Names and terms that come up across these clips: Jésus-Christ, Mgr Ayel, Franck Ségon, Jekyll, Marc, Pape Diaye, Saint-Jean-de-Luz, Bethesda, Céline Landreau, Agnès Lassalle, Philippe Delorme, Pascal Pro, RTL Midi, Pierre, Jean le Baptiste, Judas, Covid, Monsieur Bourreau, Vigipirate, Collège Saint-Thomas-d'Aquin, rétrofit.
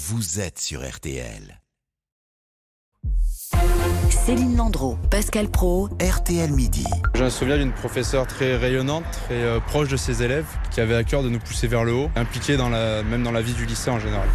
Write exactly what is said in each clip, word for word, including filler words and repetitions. Vous êtes sur R T L. Céline Landreau, Pascal Pro, R T L Midi. J'ai un souvenir d'une professeure très rayonnante, très euh, proche de ses élèves, qui avait à cœur de nous pousser vers le haut, impliquée dans la, même dans la vie du lycée en général.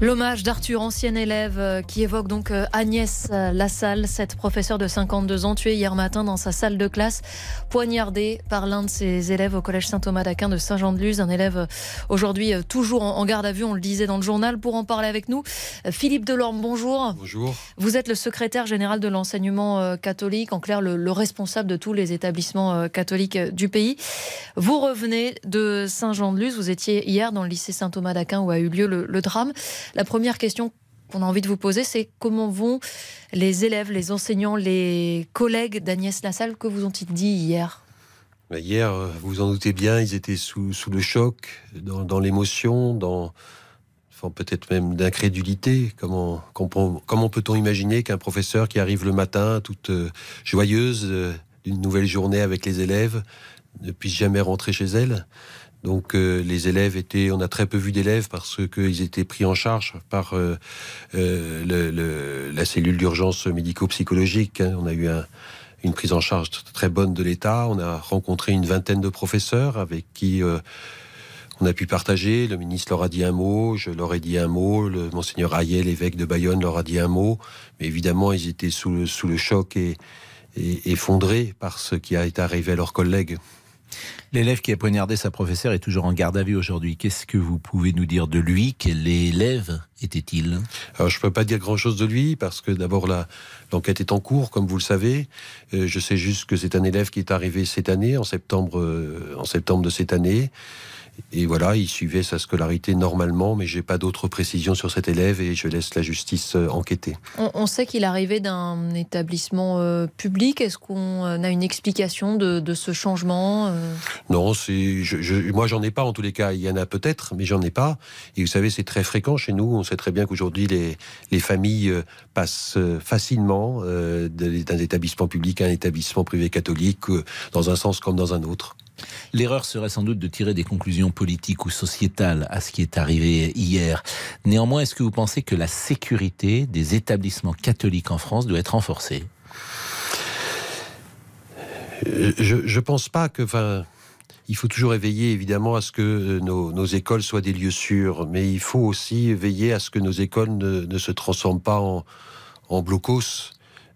L'hommage d'Arthur, ancien élève, qui évoque donc Agnès Lassalle, cette professeure de cinquante-deux ans, tuée hier matin dans sa salle de classe, poignardée par l'un de ses élèves au Collège Saint-Thomas-d'Aquin de Saint-Jean-de-Luz. Un élève aujourd'hui toujours en garde à vue, on le disait dans le journal. Pour en parler avec nous, Philippe Delorme, bonjour. Bonjour. Vous êtes le secrétaire général de l'enseignement catholique, en clair le, le responsable de tous les établissements catholiques du pays. Vous revenez de Saint-Jean-de-Luz, vous étiez hier dans le lycée Saint-Thomas-d'Aquin où a eu lieu le, le drame. La première question qu'on a envie de vous poser, c'est comment vont les élèves, les enseignants, les collègues d'Agnès Lassalle? Que vous ont-ils dit hier? Hier, vous vous en doutez bien, ils étaient sous, sous le choc, dans, dans l'émotion, dans enfin, peut-être même d'incrédulité. Comment, comment, comment peut-on imaginer qu'un professeur qui arrive le matin, toute joyeuse d'une nouvelle journée avec les élèves, ne puisse jamais rentrer chez elle? Donc euh, les élèves étaient, on a très peu vu d'élèves parce qu'ils étaient pris en charge par euh, euh, le, le, la cellule d'urgence médico-psychologique. Hein. On a eu un, une prise en charge très bonne de l'État. On a rencontré une vingtaine de professeurs avec qui euh, on a pu partager. Le ministre leur a dit un mot, je leur ai dit un mot, le Mgr Ayel, évêque de Bayonne, leur a dit un mot. Mais évidemment, ils étaient sous le, sous le choc et, et effondrés par ce qui a été arrivé à leurs collègues. L'élève qui a poignardé sa professeure est toujours en garde à vue aujourd'hui. Qu'est-ce que vous pouvez nous dire de lui? Quel élève était-il? Alors, je ne peux pas dire grand-chose de lui, parce que d'abord, la, l'enquête est en cours, comme vous le savez. Euh, je sais juste que c'est un élève qui est arrivé cette année, en septembre, euh, en septembre de cette année. Et voilà, il suivait sa scolarité normalement, mais je n'ai pas d'autres précisions sur cet élève et je laisse la justice enquêter. On, on sait qu'il arrivait d'un établissement euh, public. Est-ce qu'on a une explication de, de ce changement euh... Non, c'est, je, je, moi j'en ai pas en tous les cas. Il y en a peut-être, mais j'en ai pas. Et vous savez, c'est très fréquent chez nous. On sait très bien qu'aujourd'hui, les, les familles passent facilement euh, d'un établissement public à un établissement privé catholique, euh, dans un sens comme dans un autre. L'erreur serait sans doute de tirer des conclusions politiques ou sociétales à ce qui est arrivé hier. Néanmoins, est-ce que vous pensez que la sécurité des établissements catholiques en France doit être renforcée? Je ne pense pas que... Enfin, il faut toujours veiller évidemment à ce que nos, nos écoles soient des lieux sûrs, mais il faut aussi veiller à ce que nos écoles ne, ne se transforment pas en, en blocos.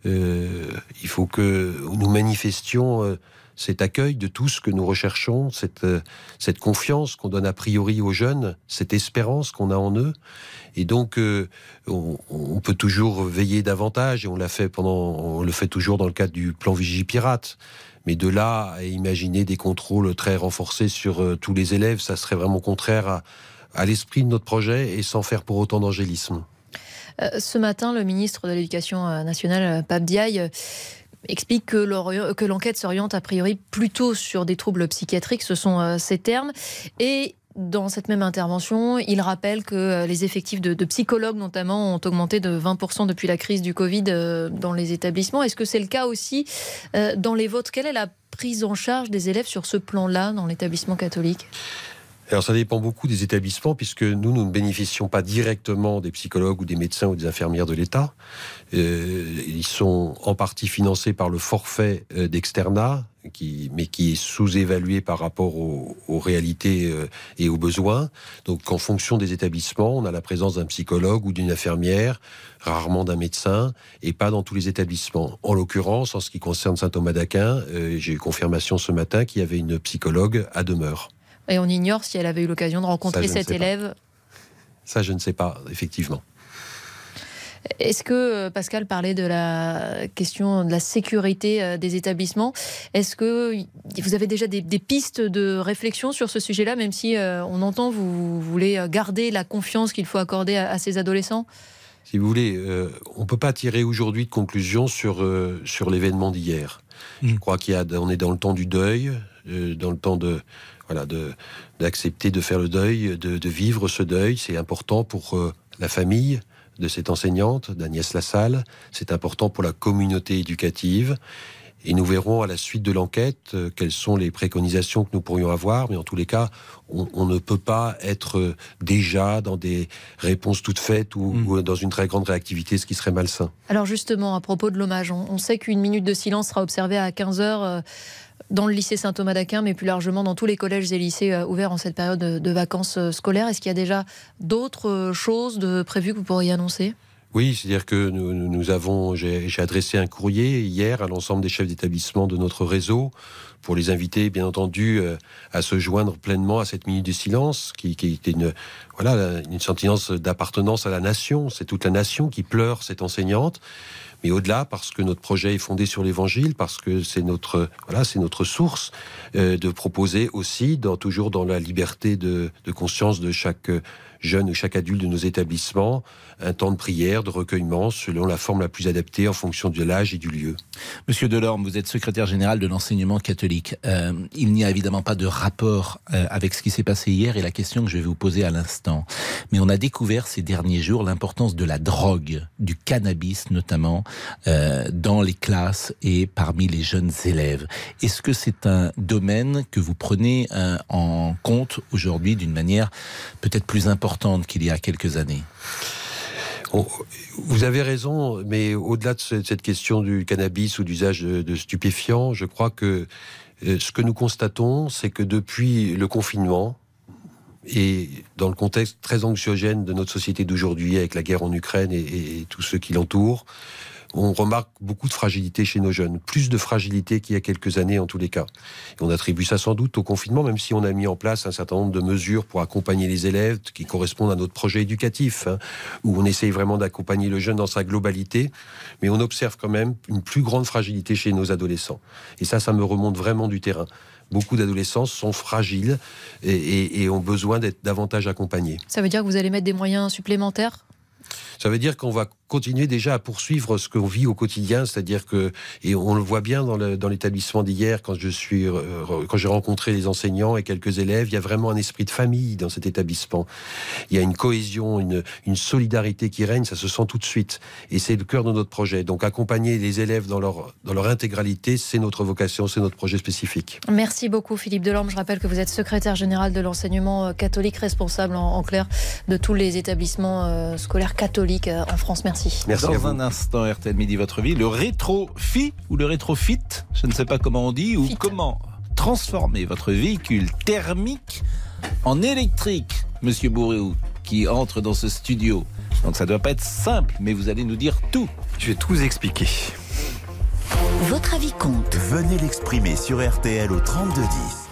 Euh, il faut que nous manifestions... Euh, cet accueil de tout ce que nous recherchons, cette, cette confiance qu'on donne a priori aux jeunes, cette espérance qu'on a en eux. Et donc, euh, on, on peut toujours veiller davantage, et on, l'a fait pendant, on le fait toujours dans le cadre du plan Vigipirate. Mais de là à imaginer des contrôles très renforcés sur euh, tous les élèves, ça serait vraiment contraire à, à l'esprit de notre projet, et sans faire pour autant d'angélisme. Euh, ce matin, le ministre de l'Éducation nationale, Pape Diaye, explique que, que l'enquête s'oriente a priori plutôt sur des troubles psychiatriques, ce sont euh, ces termes. Et dans cette même intervention, il rappelle que euh, les effectifs de, de psychologues notamment ont augmenté de vingt pour cent depuis la crise du Covid euh, dans les établissements. Est-ce que c'est le cas aussi euh, dans les vôtres? Quelle est la prise en charge des élèves sur ce plan-là dans l'établissement catholique? Alors ça dépend beaucoup des établissements, puisque nous, nous ne bénéficions pas directement des psychologues ou des médecins ou des infirmières de l'État. Euh, ils sont en partie financés par le forfait d'externat, qui, mais qui est sous-évalué par rapport aux, aux réalités euh, et aux besoins. Donc en fonction des établissements, on a la présence d'un psychologue ou d'une infirmière, rarement d'un médecin, et pas dans tous les établissements. En l'occurrence, en ce qui concerne Saint-Thomas-d'Aquin, euh, j'ai eu confirmation ce matin qu'il y avait une psychologue à demeure. Et on ignore si elle avait eu l'occasion de rencontrer cet élève. Ça, je ne sais pas, effectivement. Est-ce que, Pascal parlait de la question de la sécurité des établissements, est-ce que vous avez déjà des, des pistes de réflexion sur ce sujet-là, même si euh, on entend, vous, vous voulez garder la confiance qu'il faut accorder à, à ces adolescents ? Si vous voulez, euh, on ne peut pas tirer aujourd'hui de conclusion sur, euh, sur l'événement d'hier. Mmh. Je crois qu'on est dans le temps du deuil, euh, dans le temps de... Voilà, de, d'accepter de faire le deuil, de, de vivre ce deuil. C'est important pour euh, la famille de cette enseignante, d'Agnès Lassalle. C'est important pour la communauté éducative. Et nous verrons à la suite de l'enquête euh, quelles sont les préconisations que nous pourrions avoir. Mais en tous les cas, on, on ne peut pas être déjà dans des réponses toutes faites ou, mmh. ou dans une très grande réactivité, ce qui serait malsain. Alors justement, à propos de l'hommage, on, on sait qu'une minute de silence sera observée à quinze heures euh, dans le lycée Saint-Thomas-d'Aquin, mais plus largement dans tous les collèges et lycées euh, ouverts en cette période de, de vacances euh, scolaires. Est-ce qu'il y a déjà d'autres choses de prévues que vous pourriez annoncer ? Oui, c'est-à-dire que nous, nous avons, j'ai, j'ai adressé un courrier hier à l'ensemble des chefs d'établissement de notre réseau pour les inviter, bien entendu, euh, à se joindre pleinement à cette minute du silence, qui, qui était une, voilà, une sentence d'appartenance à la nation. C'est toute la nation qui pleure cette enseignante. Mais au-delà, parce que notre projet est fondé sur l'Évangile, parce que c'est notre, voilà, c'est notre source, euh, de proposer aussi, dans, toujours dans la liberté de, de conscience de chaque jeune ou chaque adulte de nos établissements, un temps de prière, de recueillement, selon la forme la plus adaptée en fonction de l'âge et du lieu. Monsieur Delorme, vous êtes secrétaire général de l'enseignement catholique. Euh, il n'y a évidemment pas de rapport euh, avec ce qui s'est passé hier et la question que je vais vous poser à l'instant. Mais on a découvert ces derniers jours l'importance de la drogue, du cannabis notamment, Euh, dans les classes et parmi les jeunes élèves. Est-ce que c'est un domaine que vous prenez euh, en compte aujourd'hui d'une manière peut-être plus importante qu'il y a quelques années ? Vous avez raison, mais au-delà de cette question du cannabis ou d'usage de stupéfiants, je crois que ce que nous constatons, c'est que depuis le confinement, et dans le contexte très anxiogène de notre société d'aujourd'hui, avec la guerre en Ukraine et, et tous ceux qui l'entourent, on remarque beaucoup de fragilité chez nos jeunes, plus de fragilité qu'il y a quelques années en tous les cas. Et on attribue ça sans doute au confinement, même si on a mis en place un certain nombre de mesures pour accompagner les élèves qui correspondent à notre projet éducatif, hein, où on essaye vraiment d'accompagner le jeune dans sa globalité, mais on observe quand même une plus grande fragilité chez nos adolescents. Et ça, ça me remonte vraiment du terrain. Beaucoup d'adolescents sont fragiles et, et, et ont besoin d'être davantage accompagnés. Ça veut dire que vous allez mettre des moyens supplémentaires ? Ça veut dire qu'on va continuer déjà à poursuivre ce qu'on vit au quotidien, c'est-à-dire que, et on le voit bien dans, le, dans l'établissement d'hier, quand je suis, quand j'ai rencontré les enseignants et quelques élèves, il y a vraiment un esprit de famille dans cet établissement. Il y a une cohésion, une, une solidarité qui règne, ça se sent tout de suite. Et c'est le cœur de notre projet. Donc accompagner les élèves dans leur, dans leur intégralité, c'est notre vocation, c'est notre projet spécifique. Merci beaucoup Philippe Delorme. Je rappelle que vous êtes secrétaire général de l'enseignement catholique, responsable en, en clair de tous les établissements scolaires catholiques en France. Merci. Merci. Merci. Dans un instant, R T L Midi, votre vie, le rétro-fi ou le rétrofit, je ne sais pas comment on dit, ou fit. Comment transformer votre véhicule thermique en électrique, Monsieur Bourreau, qui entre dans ce studio. Donc ça ne doit pas être simple, mais vous allez nous dire tout. Je vais tout vous expliquer. Votre avis compte. Venez l'exprimer sur R T L au trente-deux dix.